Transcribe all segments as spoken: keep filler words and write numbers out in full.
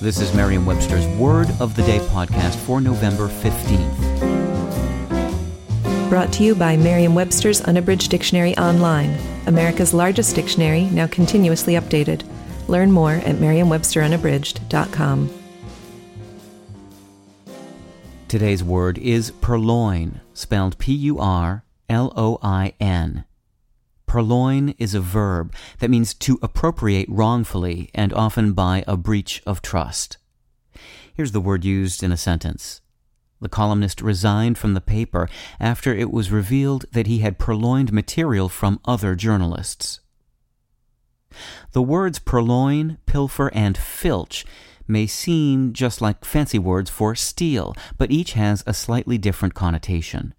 This is Merriam-Webster's Word of the Day podcast for November fifteenth. Brought to you by Merriam-Webster's Unabridged Dictionary Online, America's largest dictionary, now continuously updated. Learn more at merriam webster unabridged dot com. Today's word is purloin, spelled P U R L O I N. Purloin is a verb that means to appropriate wrongfully and often by a breach of trust. Here's the word used in a sentence. The columnist resigned from the paper after it was revealed that he had purloined material from other journalists. The words purloin, pilfer, and filch may seem just like fancy words for steal, but each has a slightly different connotation.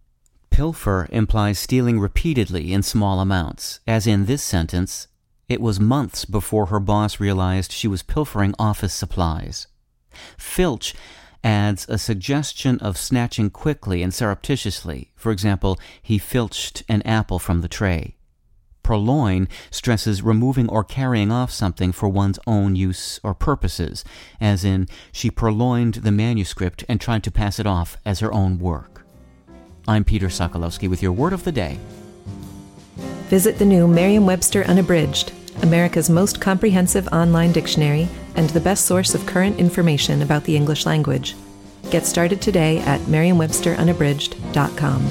Pilfer implies stealing repeatedly in small amounts, as in this sentence, it was months before her boss realized she was pilfering office supplies. Filch adds a suggestion of snatching quickly and surreptitiously. For example, he filched an apple from the tray. Purloin stresses removing or carrying off something for one's own use or purposes, as in, she purloined the manuscript and tried to pass it off as her own work. I'm Peter Sokolowski with your Word of the Day. Visit the new Merriam-Webster Unabridged, America's most comprehensive online dictionary and the best source of current information about the English language. Get started today at merriam webster unabridged dot com.